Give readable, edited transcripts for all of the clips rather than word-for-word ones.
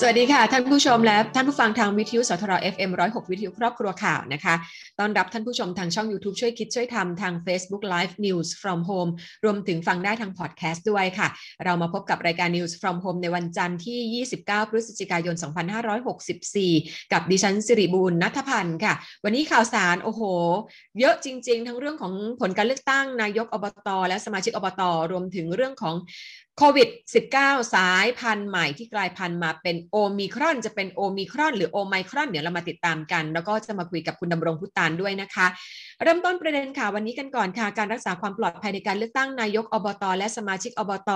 สวัสดีค่ะท่านผู้ชมและท่านผู้ฟังทางวิทยุสทร FM 106วิทยุครอบครัวข่าวนะคะต้อนรับท่านผู้ชมทางช่อง YouTube ช่วยคิดช่วยทำทาง Facebook Live News From Home รวมถึงฟังได้ทางพอดแคสต์ด้วยค่ะเรามาพบกับรายการ News From Home ในวันจันทร์ที่29พฤศจิกายน2564กับดิฉันศิริบูลย์ ณัฐพันธ์ค่ะวันนี้ข่าวสารโอ้โหเยอะจริงๆทั้งเรื่องของผลการเลือกตั้งนายกอบต.และสมาชิกอบต.รวมถึงเรื่องของโควิด -19 สายพันธุ์ใหม่ที่กลายพันธุ์มาเป็นโอมิครอนจะเป็นโอมิครอนหรือโอไมครอนเดี๋ยวเรามาติดตามกันแล้วก็จะมาคุยกับคุณดำรงพุตานด้วยนะคะเริ่มต้นประเด็นค่ะวันนี้กันก่อนค่ะการรักษาความปลอดภัยในการเลือกตั้งนายกอบต.และสมาชิกอบต.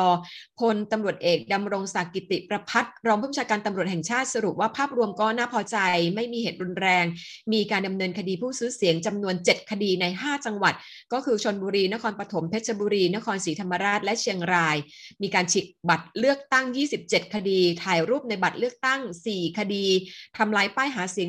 พลตำรวจเอกดำรงศักดิ์ กิติประภัสรองผู้บัญชาการตำรวจแห่งชาติสรุปว่าภาพรวมก็น่าพอใจไม่มีเหตุรุนแรงมีการดำเนินคดีผู้ซื้อเสียงจำนวน7คดีใน5จังหวัดก็คือชลบุรีนครปฐมเพชรบุรีนครศรีธรรมราชและเชียงรายมีการฉีกบัตรเลือกตั้ง27คดีถ่ายรูปในบัตรเลือกตั้ง4คดีทำลายป้ายหาเสียง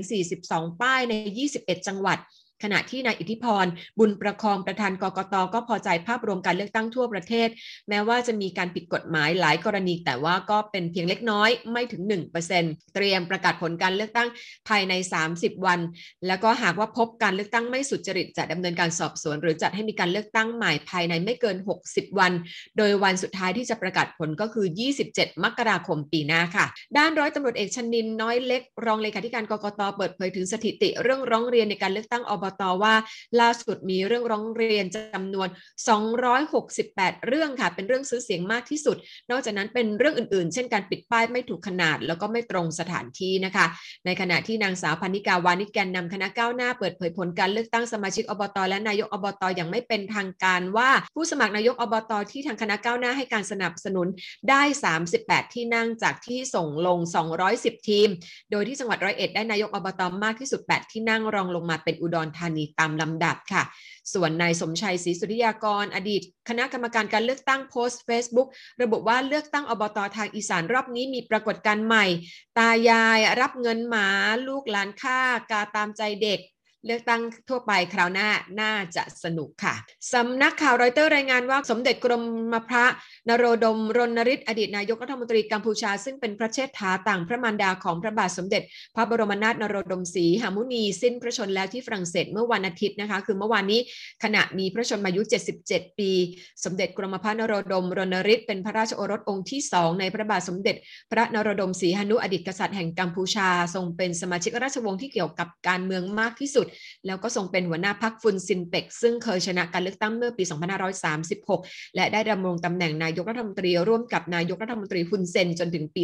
42ป้ายใน21จังหวัดขณะที่นายอิทธิพรบุญประคองประธานกกต.ก็พอใจภาพรวมการเลือกตั้งทั่วประเทศแม้ว่าจะมีการผิดกฎหมายหลายกรณีแต่ว่าก็เป็นเพียงเล็กน้อยไม่ถึง 1% เตรียมประกาศผลการเลือกตั้งภายใน30วันแล้วก็หากว่าพบการเลือกตั้งไม่สุจริตจะดำเนินการสอบสวนหรือจัดให้มีการเลือกตั้งใหม่ภายในไม่เกิน60วันโดยวันสุดท้ายที่จะประกาศผลก็คือ27มกราคมปีหน้าค่ะด้านร้อยตำรวจเอกชนินน้อยเล็กรองเลขาธิการกกต.เปิดเผยถึงสถิติเรื่องร้องเรียนในการเลือกตั้งอบต.ว่าล่าสุดมีเรื่องร้องเรียนจำนวน268เรื่องค่ะเป็นเรื่องซื้อเสียงมากที่สุดนอกจากนั้นเป็นเรื่องอื่นๆเช่นการปิดป้ายไม่ถูกขนาดแล้วก็ไม่ตรงสถานที่นะคะในขณะที่นางสาวพรรณิกาวานิชแกนนำคณะก้าวหน้าเปิดเผยผลการเลือกตั้งสมาชิกอบต.และนายกอบต.อย่างไม่เป็นทางการว่าผู้สมัครนายกอบต.ที่ทางคณะก้าวหน้าให้การสนับสนุนได้38ที่นั่งจากที่ส่งลง210ทีมโดยที่จังหวัดร้อยเอ็ดได้นายกอบต.มากที่สุด8ที่นั่งรองลงมาเป็นอุดรธานีตามลำดับค่ะส่วนนายสมชัยศรีสุริยากรอดีตคณะกรรมการการเลือกตั้งโพสต์ Facebook ระบุว่าเลือกตั้งอบต.ทางอีสานรอบนี้มีปรากฏการณ์ใหม่ตายายรับเงินหมาลูกหลานฆ่ากาตามใจเด็กเลือกตั้งทั่วไปคราวหน้าน่าจะสนุกค่ะสำนักข่าวรอยเตอร์รายงานว่าสมเด็จกรมพระนโรดมรณฤทธิ์อดีตนายกรัฐมนตรีกัมพูชาซึ่งเป็นพระเชษฐาต่างพระมารดาของพระบาทสมเด็จพระบรมนาถนโรดมสีหมุนีสิ้นพระชนม์แล้วที่ฝรั่งเศสเมื่อวันอาทิตย์นะคะคือเมื่อวานนี้ขณะมีพระชนมายุ77ปีสมเด็จกรมพระนโรดมรณฤทธิ์เป็นพระราชโอรสองค์ที่2ในพระบาทสมเด็จพระนโรดมสีหนุอดีตกษัตริย์แห่งกัมพูชาทรงเป็นสมาชิกราชวงศ์ที่เกี่ยวกับการเมืองมากที่สุดแล้วก็ทรงเป็นหัวหน้าพรรคฟุนซินเป็กซึ่งเคยชนะการเลือกตั้งเมื่อปี2536และได้ดำรงตำแหน่งนายกรัฐมนตรีร่วมกับนายกรัฐมนตรีฮุนเซนจนถึงปี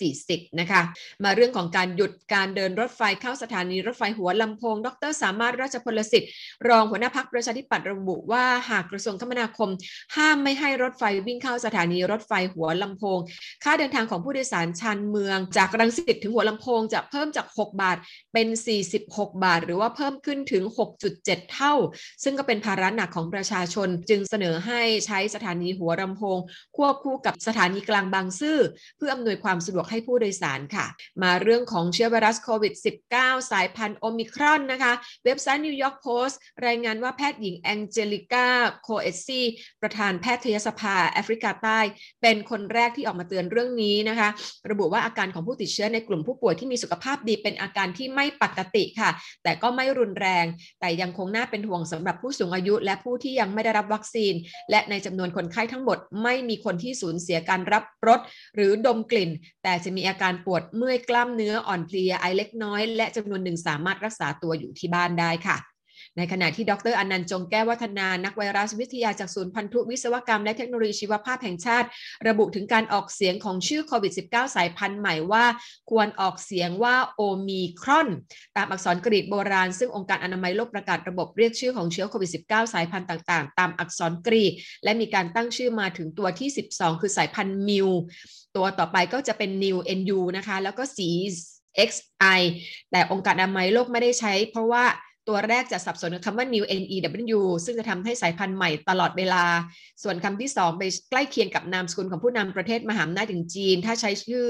2540นะคะมาเรื่องของการหยุดการเดินรถไฟเข้าสถานีรถไฟหัวลำโพงดร.สามารถราชพลสิทธิ์รองหัวหน้าพรรคประชาธิปัตย์ระบุว่าหากกระทรวงคมนาคมห้ามไม่ให้รถไฟวิ่งเข้าสถานีรถไฟหัวลำโพงค่าเดินทางของผู้โดยสารชานเมืองจากรังสิตถึงหัวลำโพงจะเพิ่มจาก6บาทเป็น46บาทหรือว่าเพิ่มขึ้นถึง 6.7 เท่าซึ่งก็เป็นภาระหนักของประชาชนจึงเสนอให้ใช้สถานีหัวลำโพงควบคู่กับสถานีกลางบางซื่อเพื่ออำนวยความสะดวกให้ผู้โดยสารค่ะมาเรื่องของเชื้อไวรัสโควิด -19 สายพันธุ์โอมิครอนนะคะเว็บไซต์ New York Post รายงานว่าแพทย์หญิงแองเจลิก้าโคเอสซีประธานแพทยสภาแอฟริกาใต้เป็นคนแรกที่ออกมาเตือนเรื่องนี้นะคะระบุว่าอาการของผู้ติดเชื้อในกลุ่มผู้ป่วยที่มีสุขภาพดีเป็นอาการที่ไม่ปกติค่ะแต่ก็ไม่รุนแรงแต่ยังคงน่าเป็นห่วงสำหรับผู้สูงอายุและผู้ที่ยังไม่ได้รับวัคซีนและในจำนวนคนไข้ทั้งหมดไม่มีคนที่สูญเสียการรับรสหรือดมกลิ่นแต่จะมีอาการปวดเมื่อยกล้ามเนื้ออ่อนเพลียไอเล็กน้อยและจำนวนหนึ่งสามารถรักษาตัวอยู่ที่บ้านได้ค่ะในขณะที่ดร.อนันต์จงแก้ววัฒนานักไวรัสวิทยาจากศูนย์พันธุวิศวกรรมและเทคโนโลยีชีวภาพแห่งชาติระบุถึงการออกเสียงของชื่อโควิด -19 สายพันธุ์ใหม่ว่าควรออกเสียงว่าโอมิครอนตามอักษรกรีกโบราณซึ่งองค์การอนามัยโลกประกาศระบบเรียกชื่อของเชื้อโควิด -19 สายพันธุ์ต่างๆตามอักษรกรีกและมีการตั้งชื่อมาถึงตัวที่12คือสายพันธุ์มิวตัวต่อไปก็จะเป็นนิว NU นะคะแล้วก็สี XI แต่องค์การอนามัยโลกไม่ได้ใช้เพราะว่า ตัวแรกจะสับสนกับคำว่า new new ซึ่งจะทำให้สายพันธุ์ใหม่ตลอดเวลาส่วนคำที่สองไปใกล้เคียงกับนามสกุลของผู้นำประเทศมหาอำนาจอย่างจีนถ้าใช้ชื่อ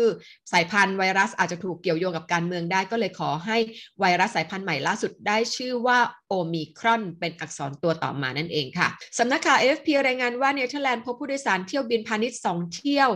สายพันธุ์ไวรัสอาจจะถูกเกี่ยวโยงกับการเมืองได้ก็เลยขอให้ไวรัสสายพันธุ์ใหม่ล่าสุดได้ชื่อว่าโอมิครอนเป็นอักษรตัวต่อมานั่นเองค่ะสำนักข่าว AFP รายงานว่าเนเธอร์แลนด์พบผู้โดยสารเที่ยวบินพาณิชย์2เที่ยว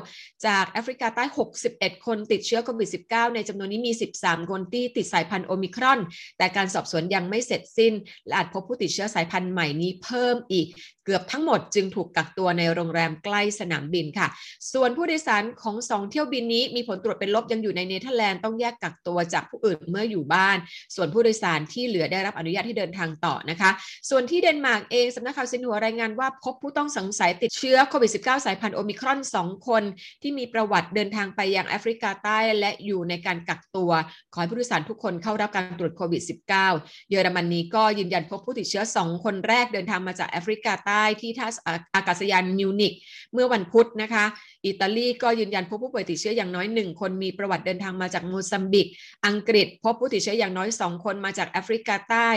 จากแอฟริกาใต้61คนติดเชื้อโควิด -19 ในจำนวนนี้มี13คนที่ติดสายพันธุ์โอมิครอนแต่การสอบสวนยังไม่เสร็จสิ้นและอาจพบผู้ติดเชื้อสายพันธุ์ใหม่นี้เพิ่มอีกเกือบทั้งหมดจึงถูกกักตัวในโรงแรมใกล้สนามบินค่ะส่วนผู้โดยสารของ2เที่ยวบินนี้มีผลตรวจเป็นลบยังอยู่ในเนเธอร์แลนด์ต้องแยกกักตัวจากผู้อื่นเมื่ออยู่บ้านส่วนผู้โดยสารที่เหลือได้รับอนุญาตให้เดินทางต่อนะคะส่วนที่เดนมาร์กเองสำนักข่าวซินหัวรายงานว่าพบผู้ต้องสงสัยติดเชื้อโควิด -19 สายพันธุ์โอมิครอน2คนที่มีประวัติเดินทางไปยังแอฟริกาใต้และอยู่ในการกักตัวขอให้ผู้โดยสารทุกคนเข้ารับการตรวจโควิด -19 เยอรมนีก็ยืนยันพบผู้ติดเชื้อ2คนแรกเดินทางมาจากแอฟริกาใต้ที่ท่าอากาศยานมิวนิกเมื่อวันพุธนะคะอิตาลีก็ยืนยันพบผู้ป่วยติดเชื้ออย่างน้อย1คนมีประวัติเดินทางมาจากโมซัมบิกอังกฤษพบผู้ติดเชื้ออย่างน้อย2คนมาจากแอฟริกาใต้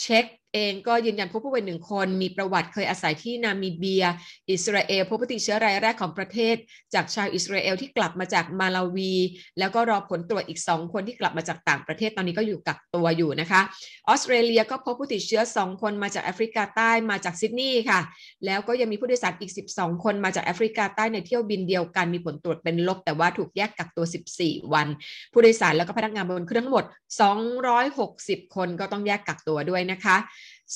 เช็กเองก็ยืนยันพบผู้ป่วย1คนมีประวัติเคยอาศัยที่นามิเบียอิสราเอลพบผู้ติดเชื้อรายแรกของประเทศจากชาวอิสราเอลที่กลับมาจากมาลาวีแล้วก็รอผลตรวจอีก2คนที่กลับมาจากต่างประเทศตอนนี้ก็อยู่กักตัวอยู่นะคะออสเตรเลียก็พบผู้ติดเชื้อ2คนมาจากแอฟริกาใต้มาจากซิดนีย์ค่ะแล้วก็ยังมีผู้โดยสารอีก12คนมาจากแอฟริกาใต้ในเที่ยวบินเดียวกันมีผลตรวจเป็นลบแต่ว่าถูกแยกกักตัว14วันผู้โดยสารแล้วก็พนักงานบนเครื่องทั้งหมด260คนก็ต้องแยกกักตัวด้วยนะคะ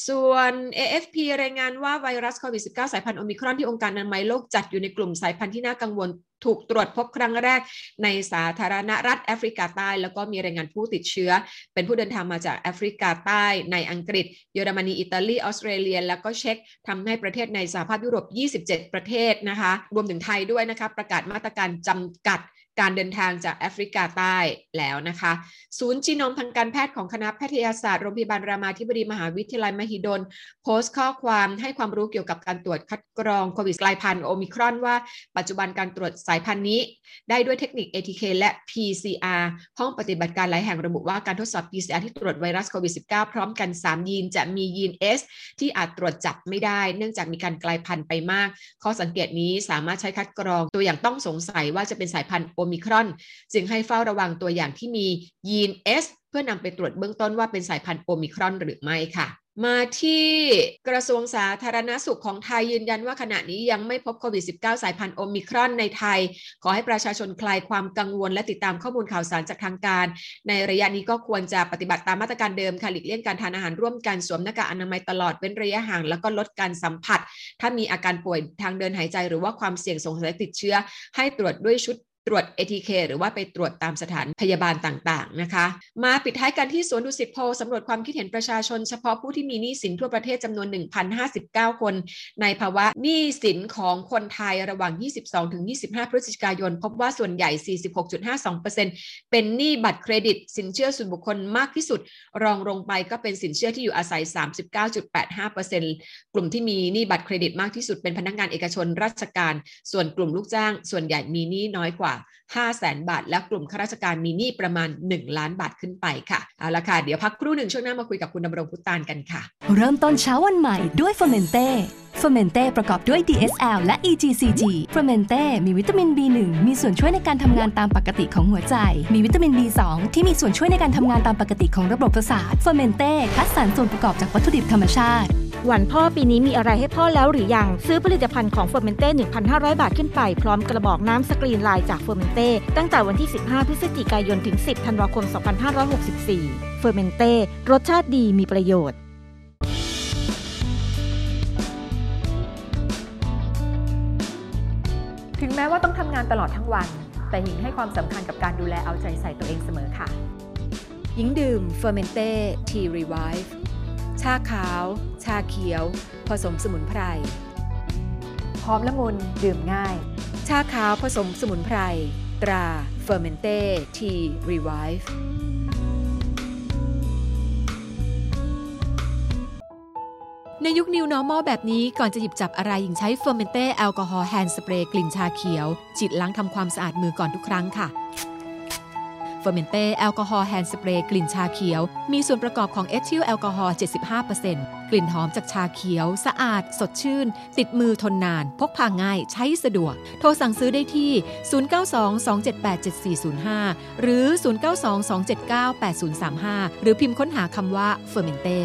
ส่วน AFP รายงานว่าไวรัสโควิด -19 สายพันธุ์โอมิครอนที่องค์การอนามัยโลกจัดอยู่ในกลุ่มสายพันธุ์ที่น่ากังวลถูกตรวจพบครั้งแรกในสาธารณรัฐแอฟริกาใต้แล้วก็มีรายงานผู้ติดเชื้อเป็นผู้เดินทางมาจากแอฟริกาใต้ในอังกฤษเยอรมนีอิตาลีออสเตรเลียแล้วก็เช็กทำให้ประเทศในสหภาพยุโรป27ประเทศนะคะรวมถึงไทยด้วยนะคะประกาศมาตรการจำกัดการเดินทางจากแอฟริกาใต้แล้วนะคะศูนย์จีโนมทางการแพทย์ของคณะแพทยศาสตร์โรงพยาบาลรามาธิบดีมหาวิทยาลัยมหิดลโพสต์ข้อความให้ความรู้เกี่ยวกับการตรวจคัดกรองโควิดสายพันธุ์โอมิครอนว่าปัจจุบันการตรวจสายพันธุ์นี้ได้ด้วยเทคนิค ATK และ PCR ห้องปฏิบัติการหลายแห่งระบุว่าการทดสอบ PCR ที่ตรวจไวรัสโควิด -19 พร้อมกัน3ยีนจะมียีน S ที่อาจตรวจจับไม่ได้เนื่องจากมีการกลายพันธุ์ไปมากข้อสังเกตนี้สามารถใช้คัดกรองตัวอย่างต้องสงสัยว่าจะเป็นสายพันธุ์โอมิครอนจึงให้เฝ้าระวังตัวอย่างที่มียีน S เพื่อนำไปตรวจเบื้องต้นว่าเป็นสายพันธุ์โอมิครอนหรือไม่ค่ะมาที่กระทรวงสาธารณสุขของไทยยืนยันว่าขณะนี้ยังไม่พบโควิด -19 สายพันธุ์โอมิครอนในไทยขอให้ประชาชนคลายความกังวลและติดตามข้อมูลข่าวสารจากทางการในระยะนี้ก็ควรจะปฏิบัติตามมาตรการเดิมค่ะหลีกเลี่ยงการทานอาหารร่วมกันสวมหน้ากากอนามัยตลอดเว้นระยะห่างแล้วก็ลดการสัมผัสถ้ามีอาการป่วยทางเดินหายใจหรือว่าความเสี่ยงสงสัยติดเชื้อให้ตรวจด้วยชุดตรวจ ATK หรือว่าไปตรวจตามสถานพยาบาลต่างๆนะคะมาปิดท้ายกันที่สวนดุสิตโพลสำรวจความคิดเห็นประชาชนเฉพาะผู้ที่มีหนี้สินทั่วประเทศจำนวน 1,059 คนในภาวะหนี้สินของคนไทยระหว่าง 22-25 พฤศจิกายนพบว่าส่วนใหญ่ 46.52% เป็นหนี้บัตรเครดิตสินเชื่อส่วนบุคคลมากที่สุดรองลงไปก็เป็นสินเชื่อที่อยู่อาศัย 39.85% กลุ่มที่มีหนี้บัตรเครดิตมากที่สุดเป็นพนักงานเอกชนราชการส่วนกลุ่มลูกจ้างส่วนใหญ่มีหนี้น้อยกว่า500,000 บาทและกลุ่มข้าราชการมีหนี้ประมาณ1ล้านบาทขึ้นไปค่ะเอาละค่ะเดี๋ยวพักครู่หนึ่งช่วงหน้ามาคุยกับคุณดำรงพุตตานกันค่ะเริ่มต้นเช้าวันใหม่ด้วยเฟอร์เมนเต้ประกอบด้วย DSL และ EGCG เฟอร์เมนเต้มีวิตามิน B1 มีส่วนช่วยในการทำงานตามปกติของหัวใจมีวิตามิน B2 ที่มีส่วนช่วยในการทำงานตามปกติของระบบประสาทเฟอร์เมนเต้คัดสรรส่วนประกอบจากวัตถุดิบธรรมชาติวันพ่อปีนี้มีอะไรให้พ่อแล้วหรือยังซื้อผลิตภัณฑ์ของเฟอร์เมนเต้ 1,500 บาทขึ้นไปพร้อมกระบอกน้ำสกรีนลายจากเฟอร์เมนเต้ตั้งแต่วันที่15พฤศจิกายนถึง10ธันวาคม2564เฟอร์เมนเต้รสชาติดีมีประโยชน์ถึงแม้ว่าต้องทำงานตลอดทั้งวันแต่หญิงให้ความสำคัญกับการดูแลเอาใจใส่ตัวเองเสมอค่ะหญิงดื่มเฟอร์เมนเต้ทีรีไวฟ์ชาขาวชาเขียวผสมสมุนไพรหอมละมุนดื่มง่ายชาขาวผสมสมุนไพรตราเฟอร์เมนเต้ทีรีไวฟ์ในยุค New Normal แบบนี้ก่อนจะหยิบจับอะไรยิ่งใช้เฟอร์เมนเต้แอลกอฮอล์แฮนด์สเปรย์กลิ่นชาเขียวฉีดล้างทำความสะอาดมือก่อนทุกครั้งค่ะเฟ ฟอร์เมนเต้แอลกอฮอล์แฮนด์สเปรย์กลิ่นชาเขียวมีส่วนประกอบของเอทิลแอลกอฮอล์ 75% กลิ่นหอมจากชาเขียวสะอาดสดชื่นติดมือทนนานพกพาง่ายใช้สะดวกโทรสั่งซื้อได้ที่092-278-7405หรือ092-279-8035หรือพิมพ์ค้นหาคำว่าเฟอร์เมนเต้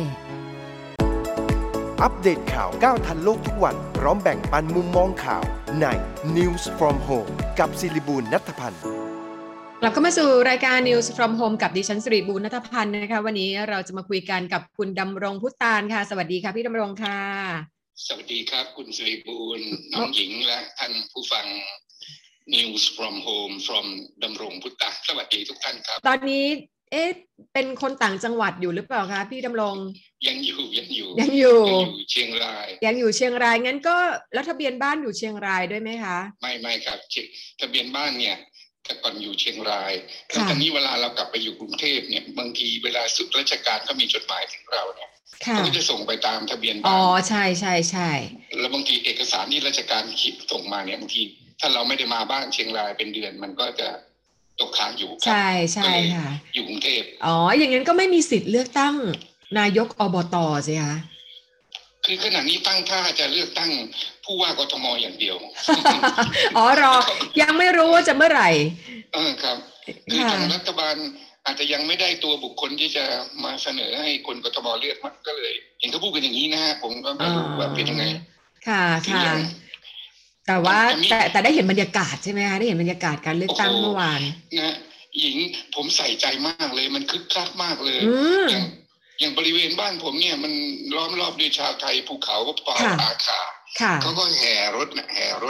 อัปเดตข่าวก้าวทันโลกทุกวันพร้อมแบ่งปันมุมมองข่าวใน News From Home กับศิริบูลณัฐพันธ์กลับเข้ามาสู่รายการ News From Home กับดิฉันศิริบูลณัฐพันธ์นะคะวันนี้เราจะมาคุยกันกับคุณดำรงพุตานค่ะสวัสดีค่ะพี่ดำรงค่ะสวัสดีครับคุณศิริบูลน้องหญิงและท่านผู้ฟัง News From Home from ดำรงพุตานสวัสดีทุกท่านครับตอนนี้เป็นคนต่างจังหวัดอยู่หรือเปล่าคะพี่ดำรงยังอยู่เชียงรายงั้นก็แล้วทะเบียนบ้านอยู่เชียงรายด้วยไหมคะไม่ครับทะเบียนบ้านเนี่ยแต่ก่อนอยู่เชียงรายแล้วตอนนี้เวลาเรากลับไปอยู่กรุงเทพเนี่ยบางทีเวลาสุดราชการก็มีจดหมายถึงเราเนี่ยก็จะส่งไปตามทะเบียนบ้านอ๋อใช่แล้วบางทีเอกสารที่ราชการส่งมาเนี่ยบางทีถ้าเราไม่ได้มาบ้านเชียงรายเป็นเดือนมันก็จะตกค้างอยู่ครับใช่ค่ะอยู่กรุงเทพอ๋ออย่างนั้นก็ไม่มีสิทธิ์เลือกตั้งนายกอบต.ใช่ไหมคะคือขณะนี้ตั้งท่าจะเลือกตั้งผู้ว่ากทม.อย่างเดียว อ๋อรอ ยังไม่รู้ว่าจะเมื่อไหร่ครับคือทางรัฐบาลอาจจะยังไม่ได้ตัวบุคคลที่จะมาเสนอให้คนกทม.เลือกมันก็เลยเห็นเขาพูดกันอย่างนี้นะฮะผมก็ไม่รู้ว่าเป็นยังไงค่ะแต่ว่าแต่ได้เห็นบรรยากาศใช่ไหมคะได้เห็นบรรยากาศการเลือกตั้งเมื่อวานนะหญิงผมใส่ใจมากเลยมันคึกคักมากเลยอย่างบริเวณบ้านผมเนี่ยมันล้อมรอบด้วยชาวไทยภูเขาป่าอาคาเขาก็แห่ร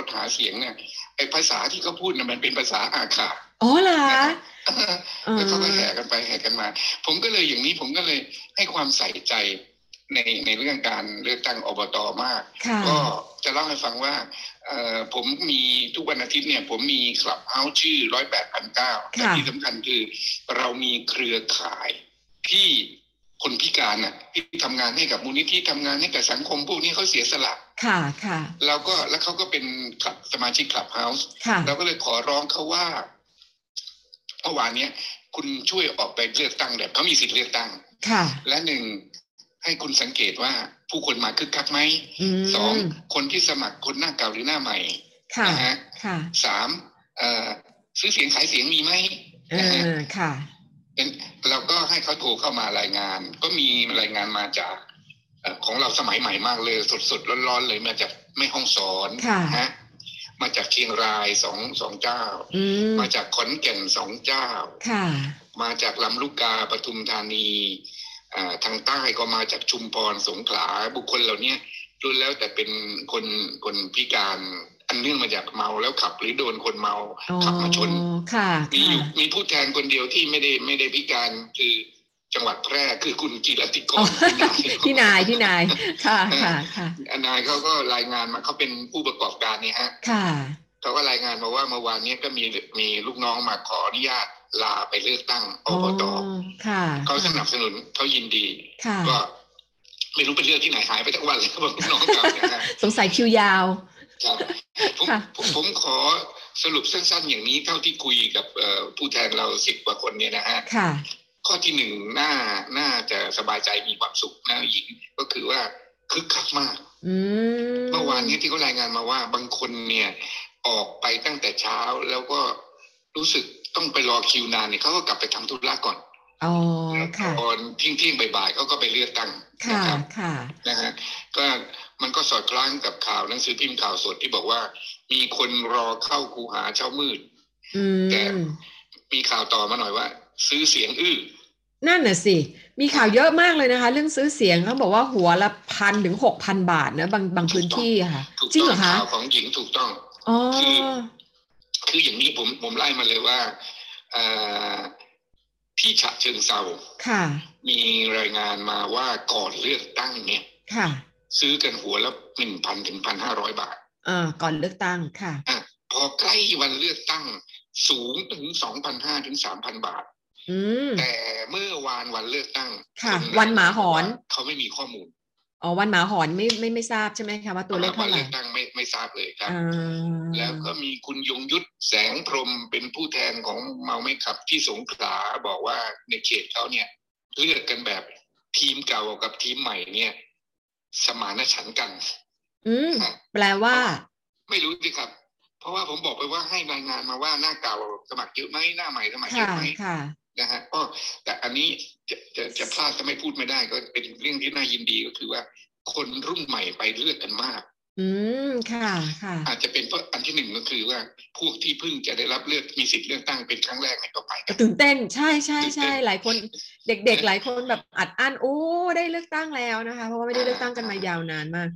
ถหาเสียงเนี่ยไอ้ภาษาที่เขาพูดน่ะมันเป็นภาษาอาคาอ๋อเหรอแล้วเขาก็แห่กันไปแห่กันมาผมก็เลยอย่างนี้ผมก็เลยให้ความใส่ใจในเรื่องการเลือกตั้งอบต.มากก็จะเล่าให้ฟังว่าผมมีทุกวันอาทิตย์เนี่ยผมมีคลับเฮ้าส์ชื่อ 108,900 และที่สำคัญคือเรามีเครือข่ายที่คนพิการน่ะที่ทำงานให้กับมูลนิธิทำงานให้กับสังคมพวกนี้เขาเสียสละค่ะเราก็แล้วเขาก็เป็นสมาชิกคลับเฮ้าส์เราก็เลยขอร้องเขาว่าเมื่อวานเนี้ยคุณช่วยออกไปเลือกตั้งแบบเขามีสิทธิ์เลือกตั้งและหนึ่งให้คุณสังเกตว่าผู้คนมาคึกคักไหมสองคนที่สมัครคนหน้าเก่าหรือหน้าใหม่นะฮะสามซื้อเสียงขายเสียงมีไหมนะฮะเราก็ให้เขาโทรเข้ามารายงานก็มีรายงานมาจากของเราสมัยใหม่มากเลยสดๆร้อนๆเลยมาจากแม่ฮ่องสอนนะฮะมาจากเชียงรายสองเจ้ามาจากขอนแก่นสองเจ้ามาจากลำลูกกาปทุมธานีทางใต้ก็มาจากชุมพรสงขลาบุคคลเหล่านี้ดูแล้วแต่เป็นคนพิการอันเนื่องมาจากเมาแล้วขับหรือโดนคนเมาขับมาชนมีผู้แทนคนเดียวที่ไม่ได้พิการคือจังหวัดแพร่คือคุณจิรติกรพี่นายนายเขาก็รายงานมาเขาเป็นผู้ประกอบการนี่ฮะเขาก็รายงานมาว่าเมื่อวานนี้ก็มีลูกน้องมาขออนุญาตลาไปเลือกตั้งอบต.เขาสนับสนุนเขายินดีก็ไม่รู้ไปเลือกที่ไหนหายไปทั้งวันเลยบอกน้องเก่านะสงสัยคิวยาวผมขอสรุปสั้นๆอย่างนี้เท่าที่คุยกับผู้แทนเรา10กว่าคนเนี่ยนะฮะข้อที่หนึ่งน่าจะสบายใจมีความสุขนะหญิงก็คือว่าคึกคักมากเมื่อวานนี้ที่เขารายงานมาว่าบางคนเนี่ยออกไปตั้งแต่เช้าแล้วก็รู้สึกต้องไปรอคิวนานเนี่ยเขาก็กลับไปทำธุระก่อนตอนเที่ยงๆบ่ายๆเขาก็ไปเลือกตั้งนะครับนะฮะก็มันก็สอดคล้องกับข่าวหนังสือพิมพ์ข่าวสดที่บอกว่ามีคนรอเข้าคูหาเช้ามืดแต่มีข่าวต่อมาหน่อยว่าซื้อเสียงนั่นน่ะสิมีข่าวเยอะมากเลยนะคะเรื่องซื้อเสียงเขาบอกว่าหัวละ 1,000 ถึง 6,000 บาทนะบางพื้นที่ค่ะจริงเหรอคะข่าวของหญิงถูกต้องคืออย่างนี้ผมไล่มาเลยว่าที่ฉะเชิงเทรามีรายงานมาว่าก่อนเลือกตั้งเนี่ยซื้อกันหัวละ 1,000 ถึง 1,500 บาทก่อนเลือกตั้งค่ะพอใกล้วันเลือกตั้งสูงถึง 2,500 ถึง 3,000 บาทแต่เมื่อวานวันเลือกตั้งวันหมาหอนเขาไม่มีข้อมูลวันหมาหอนไม่ทราบใช่ไหมคะว่าตัวเลขเท่าไหร่วันเลือกตั้งไม่ ไม่ทราบเลยครับแล้วก็มีคุณยงยุทธแสงพรหมเป็นผู้แทนของเมาไม่ขับที่สงขลาบอกว่าในเขตเขาเนี่ยเลือกกันแบบทีมเก่ากับทีมใหม่เนี่ยสมานฉันท์กันแปลว่าไม่รู้สิครับเพราะว่าผมบอกไปว่าให้รายงานมาว่าหน้าเก่าสมัครเยอะไหมหน้าใหม่สมัครเยอะไหมนะฮะก็แต่อันนี้จะพลาดจะไม่พูดไม่ได้ก็เป็นเรื่องที่น่ายินดีก็คือว่าคนรุ่นใหม่ไปเลือกกันมากค่ะค่ะอาจจะเป็นเพราะอันที่หนึ่งก็คือว่าพวกที่เพิ่งจะได้รับเลือกมีสิทธิ์เลือกตั้งเป็นครั้งแรกในต่อไปตื่นเต้นใช่ใช่ใช่หลายคนเด็กๆหลายคนแบบอัดอั้นโอ้ได้เลือกตั้งแล้วนะคะเพราะว่าไม่ได้เลือกตั้งกันมายาวนานมาก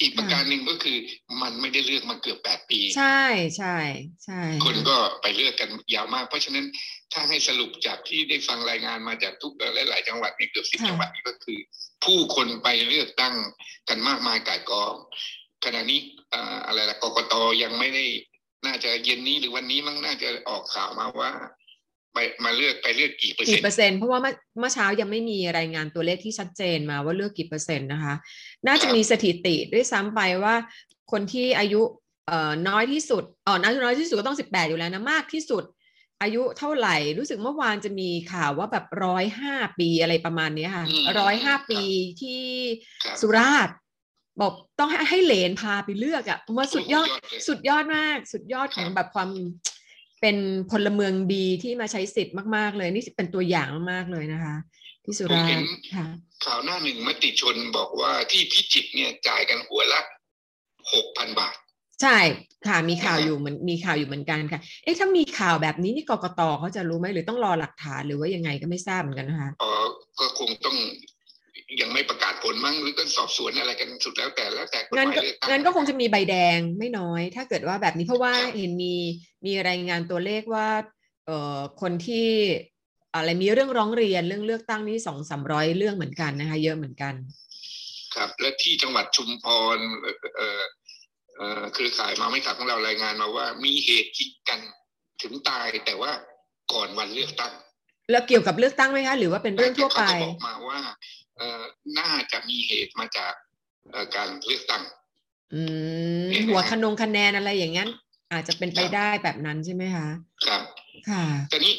อีกประการหนึ่งก็คือมันไม่ได้เลือกมาเกือบ8ปีใช่ใช่ใช่คนก็ไปเลือกกันยาวมากเพราะฉะนั้นถ้าให้สรุปจากที่ได้ฟังรายงานมาจากทุกหลายจังหวัดในเกือบ10จังหวัดนี่ก็คือผู้คนไปเลือกตั้งกันมากมายก่ายกองขณะนี้อะไรล่ะกกต.ยังไม่ได้น่าจะเย็นนี้หรือวันนี้มั้งน่าจะออกข่าวมาว่ามาเลือกไปเลือกกี่เปอร์เซ็นต์เพราะว่าเมื่อเช้ายังไม่มีรายงานตัวเลขที่ชัดเจนมาว่าเลือกกี่เปอร์เซ็นต์นะคะน่าจะมีสถิติด้วยซ้ำไปว่าคนที่อายุน้อยที่สุดน้อยที่สุดก็ต้อง18อยู่แล้วนะมากที่สุดอายุเท่าไหร่รู้สึกเมื่อวานจะมีข่าวว่าแบบ105ปีอะไรประมาณนี้ค่ะ105ปีที่สุราษฎร์บอกต้องให้เหลนพาไปเลือกอ่ะว่าสุดยอดมากสุดยอดของแบบความเป็นพลเมืองดีที่มาใช้สิทธิ์มากๆเลยนี่เป็นตัวอย่างมากๆเลยนะคะที่สุราษฎร์ค่ะข่าวหน้าหนึ่งมติชนบอกว่าที่พิจิตรเนี่ยจ่ายกันหัวละ 6,000 บาทใช่ค่ะมีข่าวอยู่เหมือนกันค่ะเอ๊ะถ้ามีข่าวแบบนี้นี่กกต.เขาจะรู้ไหมหรือต้องรอหลักฐานหรือว่ายังไงก็ไม่ทราบเหมือนกันนะคะก็คงต้องยังไม่ประกาศผลมั้งหรือก็สอบสวนอะไรกันสุดแล้วแต่กฎหมายเลือกตั้งนั้นก็คงจะมีใบแดงไม่น้อยถ้าเกิดว่าแบบนี้เพราะว่าเห็นมีรายงานตัวเลขว่าคนที่อะไรมีเรื่องร้องเรียนเรื่องเลือกตั้งนี่ 200-300 เรื่องเหมือนกันนะคะเยอะเหมือนกันครับและที่จังหวัดชุมพรคือข่ายมาไม่ขับของเรารายงานมาว่ามีเหตุยิงกันถึงตายแต่ว่าก่อนวันเลือกตั้งแล้วเกี่ยวกับเลือกตั้งไหมคะหรือว่าเป็นเรื่องทั่วไปเขาบอกมาว่าน่าจะมีเหตุมาจากการเลือกตั้งหัวคะแนนอะไรอย่างนั้นอาจจะเป็นไปได้แบบนั้นใช่ไหมคะครับค่ะแต่นี้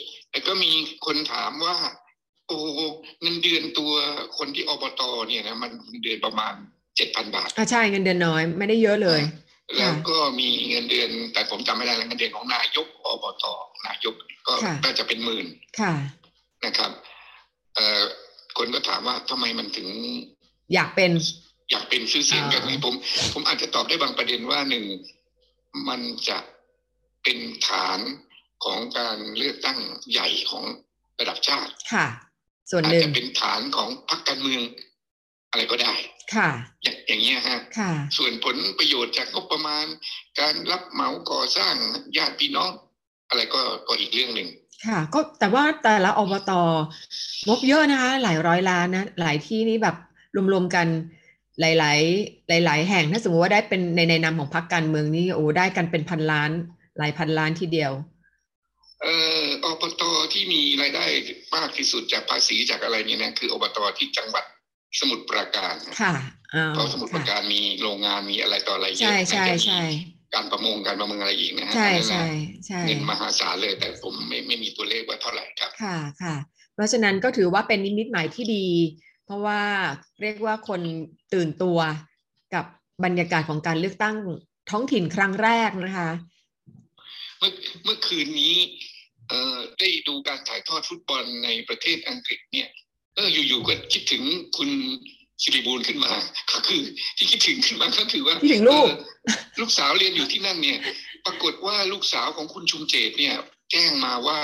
ก็มีคนถามว่าโอ้เงินเดือนตัวคนที่อบต.เนี่ยนะมันเดือนประมาณ 7,000 บาทใช่เงินเดือนน้อยไม่ได้เยอะเลยแล้วก็มีเงินเดือนแต่ผมจำไม่ได้แล้วเงินเดือนของนายกอบต.นายกก็น่าจะเป็นหมื่นค่ะนะครับคนก็ถามว่าทำไมมันถึงอยากเป็นชื่อเสียงแบบนี้ผมอาจจะตอบได้บางประเด็นว่าหนึ่งมันจะเป็นฐานของการเลือกตั้งใหญ่ของระดับชาติค่ะส่วนหนึ่งอาจจะเป็นฐานของพรรคการเมืองอะไรก็ได้ค่ะอย่างเงี้ยฮะค่ะส่วนผลประโยชน์จากงบประมาณการรับเหมาก่อสร้างญาติพี่น้องอะไรก็อีกเรื่องหนึ่งค่ะก็แต่ว่าแต่ละอบต.งบเยอะนะคะหลายร้อยล้านนะหลายที่นี่แบบรวมๆกันหลายแห่งถ้าสมมติว่าได้เป็นในนามของพรรคการเมืองนี่โอ้ได้กันเป็นพันล้านหลายพันล้านทีเดียวอบต.ที่มีรายได้มากที่สุดจากภาษีจากอะไรนี่นะคืออบต.ที่จังหวัดสมุทรปราการค่ะเพราะสมุทรปราการมีโรงงานมีอะไรต่ออะไรเยอะใช่การประมงอะไรอีกนะฮะใช่เงินมหาศาลเลยแต่ผมไม่มีตัวเลขว่าเท่าไหร่ครับค่ะค่ะเพราะฉะนั้นก็ถือว่าเป็นนิมิตหมายที่ดีเพราะว่าเรียกว่าคนตื่นตัวกับบรรยากาศของการเลือกตั้งท้องถิ่นครั้งแรกนะคะเมื่อคืนนี้ได้ดูการถ่ายทอดฟุตบอลในประเทศอังกฤษเนี่ยอยู่ๆก็คิดถึงคุณสิริบูลขึ้นมาก็คือที่คิดถึงขึ้นมาก็คือว่าลูกสาวเรียนอยู่ที่นั่นเนี่ยปรากฏว่าลูกสาวของคุณชุมเจตเนี่ยแจ้งมาว่า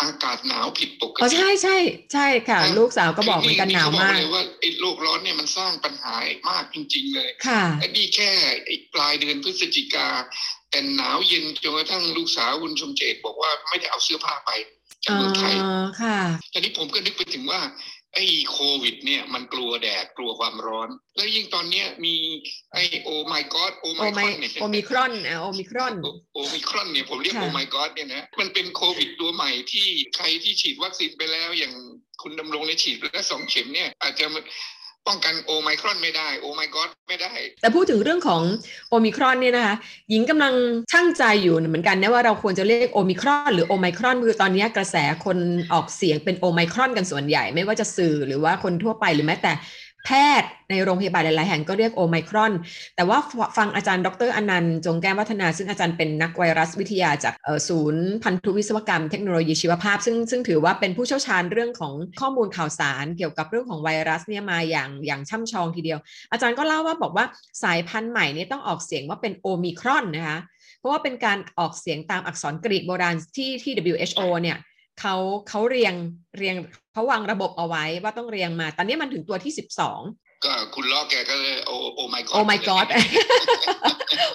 อากาศหนาวผิดปกติใช่ค่ะลูกสาวก็บอกเหมือนกันหนาวมากเลยว่าไอ้โลกร้อนเนี่ยมันสร้างปัญหามากจริงๆเลยค่ะนี่แค่ปลายเดือนพฤศจิกาแต่หนาวเย็นจนกระทั่งลูกสาวคุณชุมเจตบอกว่าไม่ได้เอาเสื้อผ้าไปจากเมืองไทยค่ะแต่นี้ผมก็นึกไปถึงว่าไอ้โควิดเนี่ยมันกลัวแดดกลัวความร้อนแล้วยิ่งตอนนี้มีไอ้โอไมก๊อดโอไมครอนเนี่ยผมเรียกโอไมก๊อดเนี่ยนะมันเป็นโควิดตัวใหม่ที่ใครที่ฉีดวัคซีนไปแล้วอย่างคุณดำรงได้ฉีดแล้ว2 เข็มเนี่ยอาจจะ ป้องกันโอไมครอนไม่ได้โอไมก็อดไม่ได้แต่พูดถึงเรื่องของโอไมครอนเนี่ยนะคะหญิงกำลังชั่งใจอยู่เหมือนกันนะว่าเราควรจะเรียกโอไมครอนหรือโอไมครอนคือตอนนี้กระแสคนออกเสียงเป็นโอไมครอนกันส่วนใหญ่ไม่ว่าจะสื่อหรือว่าคนทั่วไปหรือแม้แต่แพทย์ในโรงพยาบาลหลายๆแห่งก็เรียกโอไมครอนแต่ว่าฟังอาจารย์ดรอนันต์จงแก้ววัฒนาซึ่งอาจารย์เป็นนักไวรัสวิทยาจากศูนย์พันธุวิศวกรรมเทคโนโลยีชีวภาพซึ่งถือว่าเป็นผู้เชี่ยวชาญเรื่องของข้อมูลข่าวสารเกี่ยวกับเรื่องของไวรัสเนี่ยมาอย่างช่ำชองทีเดียวอาจารย์ก็เล่าว่าบอกว่าสายพันธุ์ใหม่เนี่ยต้องออกเสียงว่าเป็นโอไมครอนนะคะเพราะว่าเป็นการออกเสียงตามอักษรกรีกโบราณที่ WHO เนี่ยเขาเรียงเขาวางระบบเอาไว้ว่าต้องเรียงมาตอนนี้มันถึงตัวที่12ก็คุณล้อแกก็เลยโอ้ my god โอ้ my god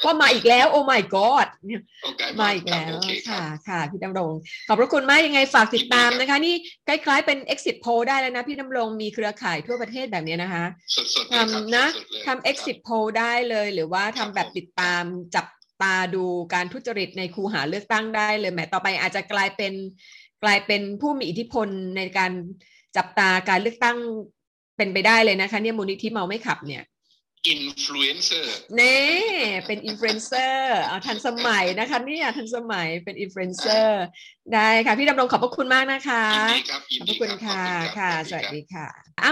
ว่ามาอีกแล้วโอ้ my god มาอีกแล้วค่ะพี่ดำรงขอบพระคุณมากยังไงฝากติดตามนะคะนี่คล้ายๆเป็น exit poll ได้แล้วนะพี่ดำรงมีเครือข่ายทั่วประเทศแบบนี้นะคะทำนะทำ exit poll ได้เลยหรือว่าทำแบบติดตามจับตาดูการทุจริตในคูหาเลือกตั้งได้เลยแหมต่อไปอาจจะกลายเป็นผู้มีอิทธิพลในการจับตาการเลือกตั้งเป็นไปได้เลยนะคะเนี่ยมูลนิธิเมาไม่ขับเนี่ยอินฟลูเอนเซอร์เน่เป็นอินฟลูเอนเซอร์เอาทันสมัยนะคะเนี่ยทันสมัยเป็นอินฟลูเอนเซอร์ได้ค่ะพี่ดำรงขอบพระคุณมากนะคะขอบคุณค่ะค่ะสวัสดีค่ะ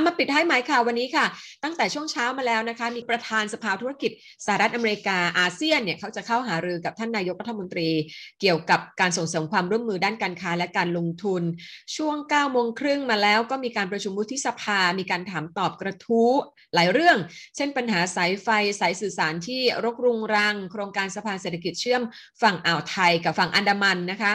มาปิดให้หมายค่ะวันนี้ค่ะตั้งแต่ช่วงเช้ามาแล้วนะคะมีประธานสภาธุรกิจสหรัฐอเมริกาอาเซียนเนี่ยเขาจะเข้าหารือกับท่านนายกรัฐมนตรีเกี่ยวกับการส่งเสริมความร่วมมือด้านการค้าและการลงทุนช่วง 9:30 นมาแล้วก็มีการประชุมวุฒิสภามีการถามตอบกระทู้หลายเรื่องเช่นปัญหาสายไฟสายสื่อสารที่รกรุงรังโครงการสะพานเศรษฐกิจเชื่อมฝั่งอ่าวไทยกับฝั่งอันดามันนะคะ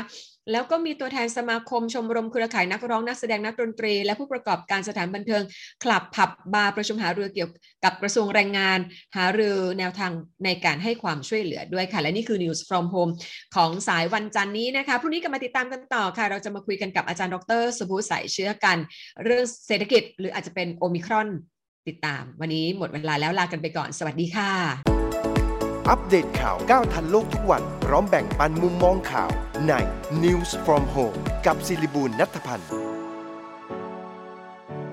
แล้วก็มีตัวแทนสมาคมชมรมเครือข่ายนักร้องนักแสดงนักดนตรีและผู้ประกอบการสถานบันเทิงคลับผับบาร์ประชุมหารือเกี่ยวกับกระทรวงแรงงานหารือแนวทางในการให้ความช่วยเหลือด้วยค่ะและนี่คือ News from Home ของสายวันจันทร์นี้นะคะพรุ่งนี้กลับมาติดตามกันต่อค่ะเราจะมาคุยกันกับอาจารย์ดร.สุภูสายเชื้อกันเรื่องเศรษฐกิจหรืออาจจะเป็นโอไมครอนติดตามวันนี้หมดเวลาแล้วลากันไปก่อนสวัสดีค่ะอัปเดตข่าวก้าวทันโลกทุกวันพร้อมแบ่งปันมุมมองข่าวใน News from Home กับศิริบูลณัฐพันธ์